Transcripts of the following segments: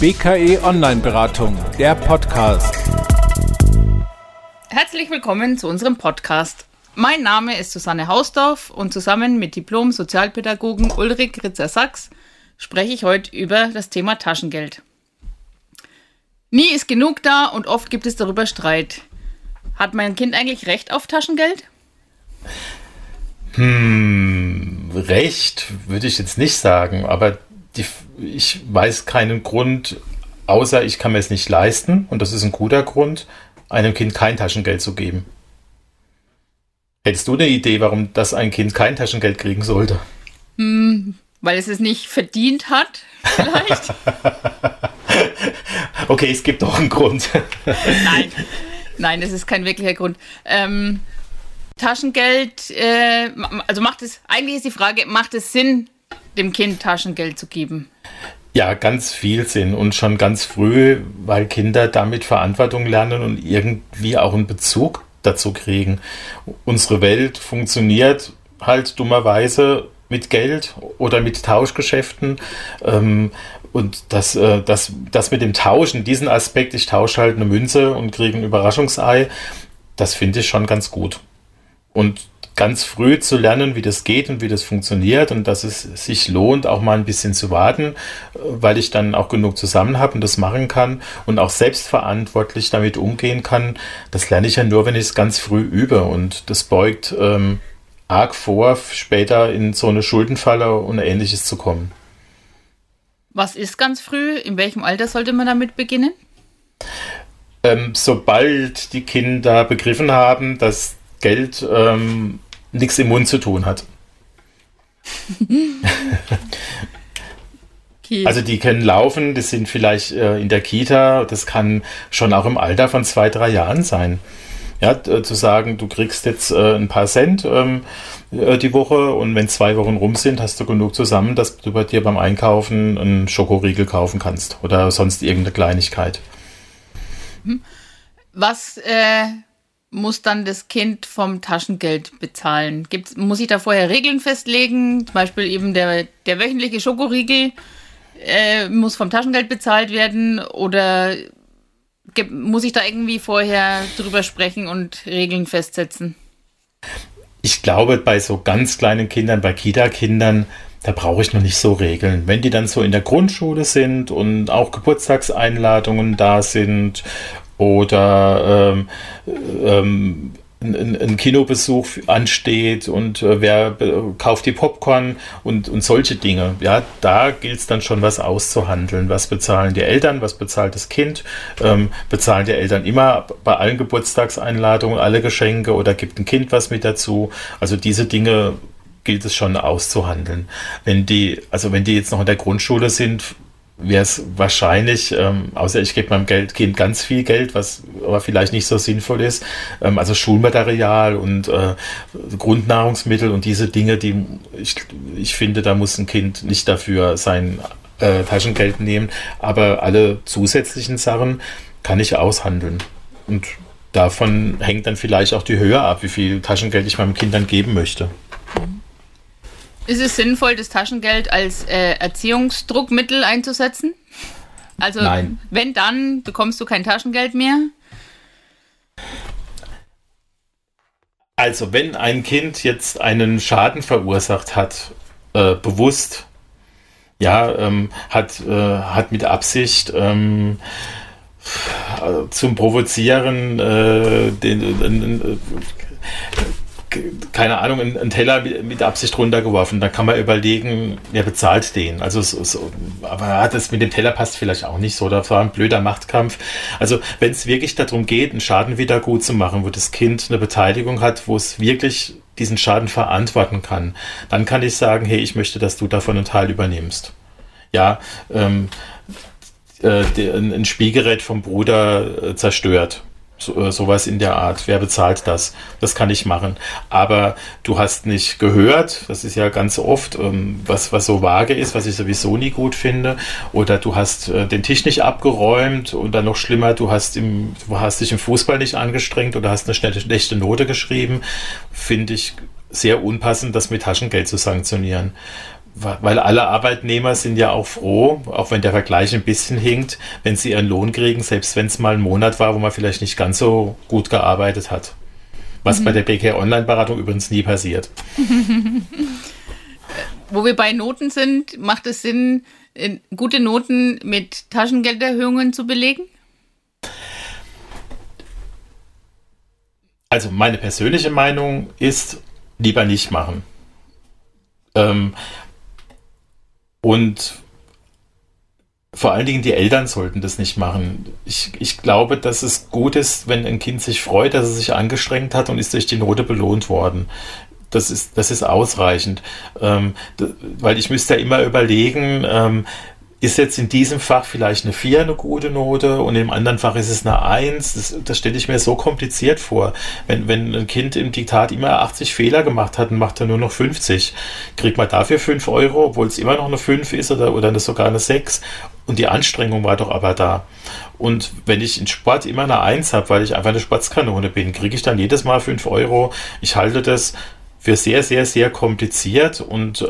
BKE Online-Beratung, der Podcast. Herzlich willkommen zu unserem Podcast. Mein Name ist Susanne Hausdorf und zusammen mit Diplom-Sozialpädagogen Ulrich Ritzer-Sachs spreche ich heute über das Thema Taschengeld. Nie ist genug da und oft gibt es darüber Streit. Hat mein Kind eigentlich Recht auf Taschengeld? Recht würde ich jetzt nicht sagen, aber ich weiß keinen Grund, außer ich kann mir es nicht leisten, und das ist ein guter Grund, einem Kind kein Taschengeld zu geben. Hättest du eine Idee, warum das ein Kind kein Taschengeld kriegen sollte? Weil es nicht verdient hat, vielleicht? Okay, es gibt doch einen Grund. Nein, das ist kein wirklicher Grund. Taschengeld, also eigentlich ist die Frage, macht es Sinn, dem Kind Taschengeld zu geben? Ja, ganz viel Sinn und schon ganz früh, weil Kinder damit Verantwortung lernen und irgendwie auch einen Bezug dazu kriegen. Unsere Welt funktioniert halt dummerweise mit Geld oder mit Tauschgeschäften. Und das mit dem Tauschen, diesen Aspekt, ich tausche halt eine Münze und kriege ein Überraschungsei, das finde ich schon ganz gut. Und ganz früh zu lernen, wie das geht und wie das funktioniert und dass es sich lohnt, auch mal ein bisschen zu warten, weil ich dann auch genug zusammen habe und das machen kann und auch selbstverantwortlich damit umgehen kann, das lerne ich ja nur, wenn ich es ganz früh übe, und das beugt arg vor, später in so eine Schuldenfalle und Ähnliches zu kommen. Was ist ganz früh? In welchem Alter sollte man damit beginnen? Sobald die Kinder begriffen haben, dass Geld nichts im Mund zu tun hat. Okay. Also die können laufen, das sind vielleicht in der Kita, das kann schon auch im Alter von 2-3 Jahren sein. Ja, zu sagen, du kriegst jetzt ein paar Cent die Woche, und wenn 2 Wochen rum sind, hast du genug zusammen, dass du bei dir beim Einkaufen einen Schokoriegel kaufen kannst oder sonst irgendeine Kleinigkeit. Was muss dann das Kind vom Taschengeld bezahlen? Muss ich da vorher Regeln festlegen? Zum Beispiel eben der wöchentliche Schokoriegel muss vom Taschengeld bezahlt werden, oder muss ich da irgendwie vorher drüber sprechen und Regeln festsetzen? Ich glaube, bei so ganz kleinen Kindern, bei Kita-Kindern, da brauche ich noch nicht so Regeln. Wenn die dann so in der Grundschule sind und auch Geburtstagseinladungen da sind oder ein Kinobesuch ansteht und wer kauft die Popcorn und solche Dinge. Ja, da gilt es dann schon, was auszuhandeln. Was bezahlen die Eltern, was bezahlt das Kind? Bezahlen die Eltern immer bei allen Geburtstagseinladungen alle Geschenke oder gibt ein Kind was mit dazu? Also diese Dinge gilt es schon auszuhandeln. Wenn die jetzt noch in der Grundschule sind, wäre es wahrscheinlich, außer ich gebe meinem Kind ganz viel Geld, was aber vielleicht nicht so sinnvoll ist, also Schulmaterial und Grundnahrungsmittel und diese Dinge, die ich finde, da muss ein Kind nicht dafür sein Taschengeld nehmen, aber alle zusätzlichen Sachen kann ich aushandeln. Und davon hängt dann vielleicht auch die Höhe ab, wie viel Taschengeld ich meinem Kind dann geben möchte. Ist es sinnvoll, das Taschengeld als Erziehungsdruckmittel einzusetzen? Also nein. Wenn, dann bekommst du kein Taschengeld mehr? Also wenn ein Kind jetzt einen Schaden verursacht hat, bewusst, ja, hat mit Absicht zum Provozieren keine Ahnung, einen Teller mit Absicht runtergeworfen, dann kann man überlegen, wer bezahlt den. Also, aber das mit dem Teller passt vielleicht auch nicht so, da war ein blöder Machtkampf. Also, wenn es wirklich darum geht, einen Schaden wieder gut zu machen, wo das Kind eine Beteiligung hat, wo es wirklich diesen Schaden verantworten kann, dann kann ich sagen, hey, ich möchte, dass du davon einen Teil übernimmst. Ja, ein Spielgerät vom Bruder zerstört. Sowas in der Art. Wer bezahlt das? Das kann ich machen. Aber du hast nicht gehört, das ist ja ganz oft, was so vage ist, was ich sowieso nie gut finde. Oder du hast den Tisch nicht abgeräumt, und dann noch schlimmer, du hast dich im Fußball nicht angestrengt oder hast eine schlechte Note geschrieben. Finde ich sehr unpassend, das mit Taschengeld zu sanktionieren. weil alle Arbeitnehmer sind ja auch froh, auch wenn der Vergleich ein bisschen hinkt, wenn sie ihren Lohn kriegen, selbst wenn es mal ein Monat war, wo man vielleicht nicht ganz so gut gearbeitet hat. Was bei der BKE Online-Beratung übrigens nie passiert. Wo wir bei Noten sind, macht es Sinn, gute Noten mit Taschengelderhöhungen zu belegen? Also meine persönliche Meinung ist, lieber nicht machen. Und vor allen Dingen die Eltern sollten das nicht machen. Ich glaube, dass es gut ist, wenn ein Kind sich freut, dass es sich angestrengt hat und ist durch die Note belohnt worden. Das ist ausreichend. Weil ich müsste ja immer überlegen, ist jetzt in diesem Fach vielleicht eine 4 eine gute Note und im anderen Fach ist es eine 1. Das stelle ich mir so kompliziert vor. Wenn ein Kind im Diktat immer 80 Fehler gemacht hat und macht er nur noch 50, kriegt man dafür 5 Euro, obwohl es immer noch eine 5 ist oder sogar eine 6. Und die Anstrengung war doch aber da. Und wenn ich in Sport immer eine 1 habe, weil ich einfach eine Spatzkanone bin, kriege ich dann jedes Mal 5 Euro. Ich halte das für sehr, sehr, sehr kompliziert und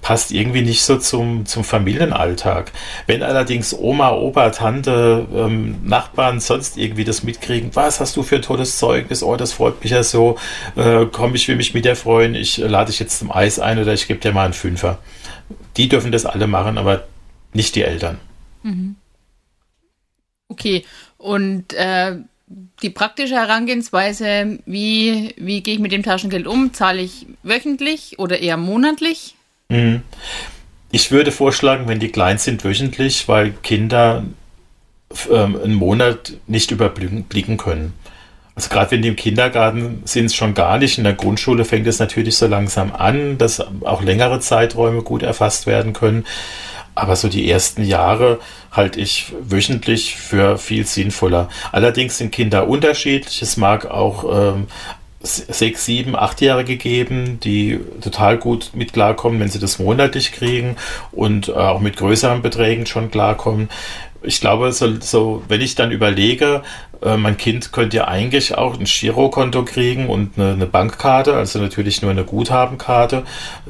passt irgendwie nicht so zum Familienalltag. Wenn allerdings Oma, Opa, Tante, Nachbarn, sonst irgendwie das mitkriegen, was hast du für ein tolles Zeugnis, oh, das freut mich ja so, komm, ich will mich mit dir freuen, ich lade dich jetzt zum Eis ein oder ich gebe dir mal einen Fünfer. Die dürfen das alle machen, aber nicht die Eltern. Mhm. Okay, und die praktische Herangehensweise, wie gehe ich mit dem Taschengeld um? Zahle ich wöchentlich oder eher monatlich? Ich würde vorschlagen, wenn die klein sind, wöchentlich, weil Kinder einen Monat nicht überblicken können. Also gerade wenn die im Kindergarten sind es schon gar nicht. In der Grundschule fängt es natürlich so langsam an, dass auch längere Zeiträume gut erfasst werden können. Aber so die ersten Jahre halte ich wöchentlich für viel sinnvoller. Allerdings sind Kinder unterschiedlich. Es mag auch 6-, 7-, 8-Jährige geben, die total gut mit klarkommen, wenn sie das monatlich kriegen und auch mit größeren Beträgen schon klarkommen. Ich glaube, so wenn ich dann überlege, mein Kind könnte ja eigentlich auch ein Girokonto kriegen und eine Bankkarte, also natürlich nur eine Guthabenkarte,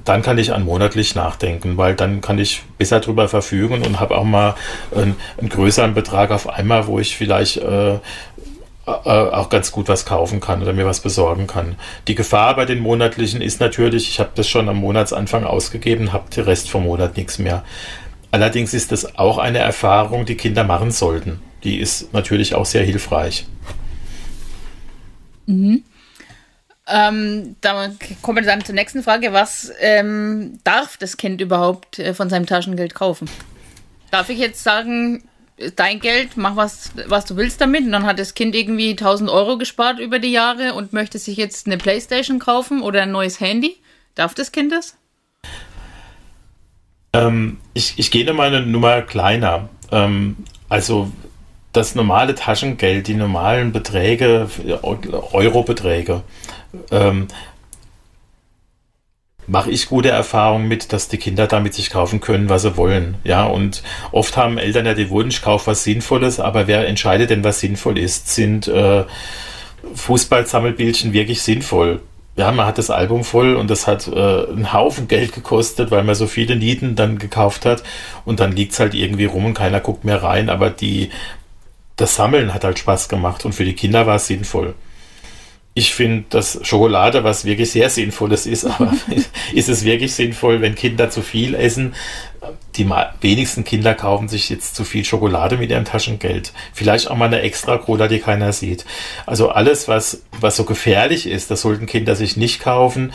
dann kann ich an monatlich nachdenken, weil dann kann ich besser drüber verfügen und habe auch mal einen größeren Betrag auf einmal, wo ich vielleicht auch ganz gut was kaufen kann oder mir was besorgen kann. Die Gefahr bei den monatlichen ist natürlich, ich habe das schon am Monatsanfang ausgegeben, habe den Rest vom Monat nichts mehr. Allerdings ist das auch eine Erfahrung, die Kinder machen sollten. Die ist natürlich auch sehr hilfreich. Mhm. Da kommen wir dann zur nächsten Frage. Was darf das Kind überhaupt von seinem Taschengeld kaufen? Darf ich jetzt sagen, dein Geld, mach was du willst damit? Und dann hat das Kind irgendwie 1.000 Euro gespart über die Jahre und möchte sich jetzt eine Playstation kaufen oder ein neues Handy. Darf das Kind das? Ich gehe mal eine Nummer kleiner. Also das normale Taschengeld, die normalen Beträge, Eurobeträge, mache ich gute Erfahrungen mit, dass die Kinder damit sich kaufen können, was sie wollen. Ja, und oft haben Eltern ja den Wunsch, kauf was Sinnvolles, aber wer entscheidet denn, was sinnvoll ist? Sind Fußballsammelbildchen wirklich sinnvoll? Ja, man hat das Album voll und das hat einen Haufen Geld gekostet, weil man so viele Nieten dann gekauft hat und dann liegt es halt irgendwie rum und keiner guckt mehr rein, aber das Sammeln hat halt Spaß gemacht und für die Kinder war es sinnvoll. Ich finde, dass Schokolade was wirklich sehr Sinnvolles ist, aber ist es wirklich sinnvoll, wenn Kinder zu viel essen? Die wenigsten Kinder kaufen sich jetzt zu viel Schokolade mit ihrem Taschengeld. Vielleicht auch mal eine extra Cola, die keiner sieht. Also alles, was so gefährlich ist, das sollten Kinder sich nicht kaufen.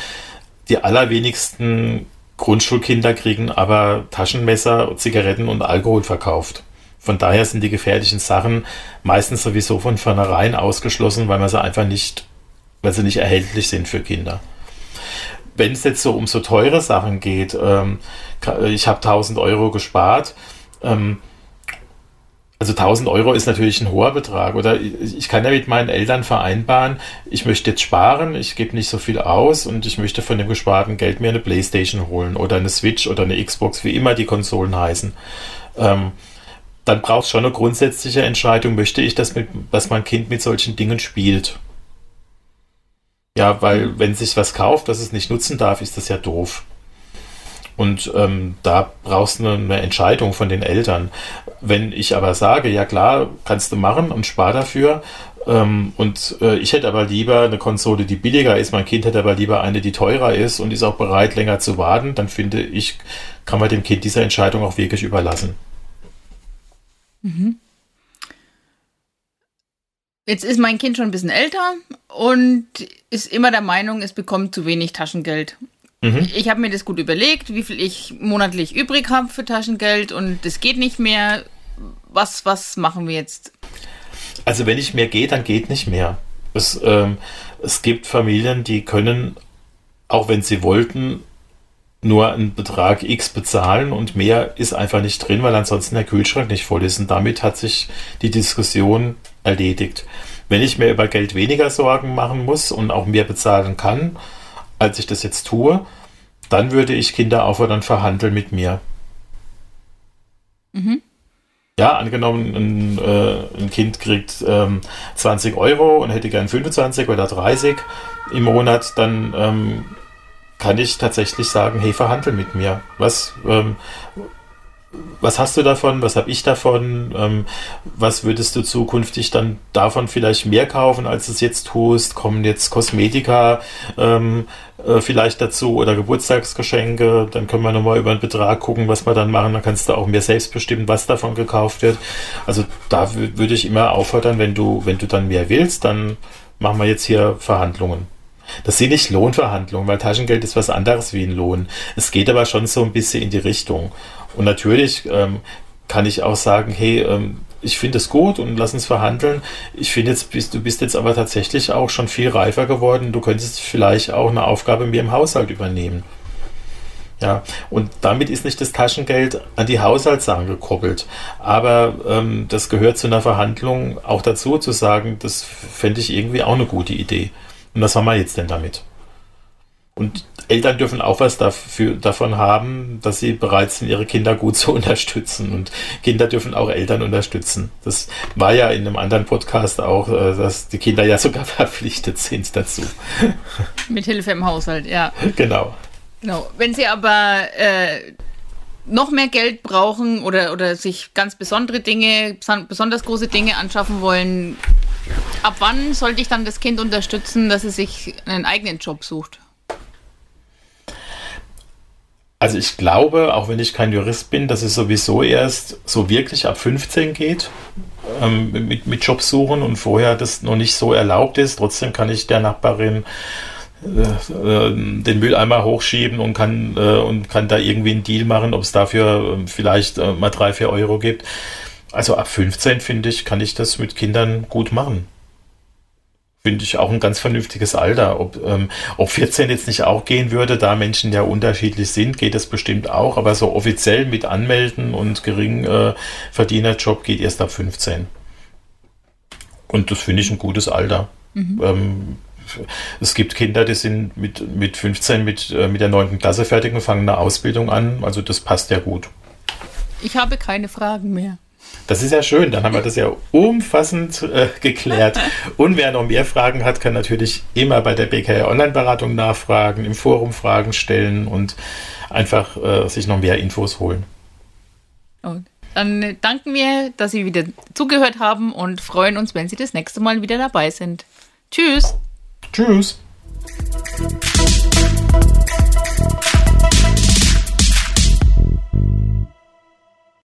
Die allerwenigsten Grundschulkinder kriegen aber Taschenmesser, Zigaretten und Alkohol verkauft. Von daher sind die gefährlichen Sachen meistens sowieso von vornherein ausgeschlossen, weil man sie einfach nicht, weil sie nicht erhältlich sind für Kinder. Wenn es jetzt so um so teure Sachen geht, ich habe 1.000 Euro gespart, also 1.000 Euro ist natürlich ein hoher Betrag, oder ich kann ja mit meinen Eltern vereinbaren, ich möchte jetzt sparen, ich gebe nicht so viel aus und ich möchte von dem gesparten Geld mir eine Playstation holen oder eine Switch oder eine Xbox, wie immer die Konsolen heißen. Dann braucht es schon eine grundsätzliche Entscheidung, möchte ich, dass mein Kind mit solchen Dingen spielt. Ja, weil wenn sich was kauft, das es nicht nutzen darf, ist das ja doof. Und da brauchst du eine Entscheidung von den Eltern. Wenn ich aber sage, ja klar, kannst du machen und spar dafür, und ich hätte aber lieber eine Konsole, die billiger ist, mein Kind hätte aber lieber eine, die teurer ist und ist auch bereit, länger zu warten, dann finde ich, kann man dem Kind diese Entscheidung auch wirklich überlassen. Mhm. Jetzt ist mein Kind schon ein bisschen älter und ist immer der Meinung, es bekommt zu wenig Taschengeld. Mhm. Ich habe mir das gut überlegt, wie viel ich monatlich übrig habe für Taschengeld und das geht nicht mehr. Was machen wir jetzt? Also wenn nicht mehr geht, dann geht nicht mehr. Es gibt Familien, die können, auch wenn sie wollten, nur einen Betrag X bezahlen und mehr ist einfach nicht drin, weil ansonsten der Kühlschrank nicht voll ist. Und damit hat sich die Diskussion erledigt. Wenn ich mir über Geld weniger Sorgen machen muss und auch mehr bezahlen kann, als ich das jetzt tue, dann würde ich Kinder auffordern, verhandeln mit mir. Mhm. Ja, angenommen, ein Kind kriegt 20 Euro und hätte gern 25 oder 30 im Monat, dann kann ich tatsächlich sagen, hey, verhandel mit mir. Was hast du davon? Was habe ich davon? Was würdest du zukünftig dann davon vielleicht mehr kaufen, als du es jetzt tust? Kommen jetzt Kosmetika vielleicht dazu oder Geburtstagsgeschenke? Dann können wir nochmal über einen Betrag gucken, was wir dann machen. Dann kannst du auch mehr selbst bestimmen, was davon gekauft wird. Also da würde ich immer auffordern, wenn du dann mehr willst, dann machen wir jetzt hier Verhandlungen. Das sind nicht Lohnverhandlungen, weil Taschengeld ist was anderes wie ein Lohn. Es geht aber schon so ein bisschen in die Richtung. Und natürlich kann ich auch sagen, hey, ich finde es gut und lass uns verhandeln. Ich finde jetzt, du bist jetzt aber tatsächlich auch schon viel reifer geworden. Du könntest vielleicht auch eine Aufgabe mehr im Haushalt übernehmen. Ja, und damit ist nicht das Taschengeld an die Haushaltssachen gekoppelt. Aber das gehört zu einer Verhandlung auch dazu, zu sagen, das fände ich irgendwie auch eine gute Idee. Und was haben wir jetzt denn damit? Und Eltern dürfen auch was davon haben, dass sie bereit sind, ihre Kinder gut zu unterstützen. Und Kinder dürfen auch Eltern unterstützen. Das war ja in einem anderen Podcast auch, dass die Kinder ja sogar verpflichtet sind dazu. Mit Hilfe im Haushalt, ja. Genau. Wenn sie aber noch mehr Geld brauchen oder sich ganz besondere Dinge, besonders große Dinge anschaffen wollen, ab wann sollte ich dann das Kind unterstützen, dass es sich einen eigenen Job sucht? Also ich glaube, auch wenn ich kein Jurist bin, dass es sowieso erst so wirklich ab 15 geht, mit Jobsuchen und vorher das noch nicht so erlaubt ist. Trotzdem kann ich der Nachbarin den Mülleimer hochschieben und kann da irgendwie einen Deal machen, ob es dafür vielleicht mal 3-4 Euro gibt. Also ab 15, finde ich, kann ich das mit Kindern gut machen. Finde ich auch ein ganz vernünftiges Alter. Ob 14 jetzt nicht auch gehen würde, da Menschen ja unterschiedlich sind, geht das bestimmt auch. Aber so offiziell mit Anmelden und Geringverdienerjob geht erst ab 15. Und das finde ich ein gutes Alter. Mhm. Es gibt Kinder, die sind mit 15 mit der 9. Klasse fertig und fangen eine Ausbildung an. Also das passt ja gut. Ich habe keine Fragen mehr. Das ist ja schön, dann haben wir das ja umfassend geklärt. Und wer noch mehr Fragen hat, kann natürlich immer bei der BKE Online-Beratung nachfragen, im Forum Fragen stellen und einfach sich noch mehr Infos holen. Und dann danken wir, dass Sie wieder zugehört haben und freuen uns, wenn Sie das nächste Mal wieder dabei sind. Tschüss! Tschüss!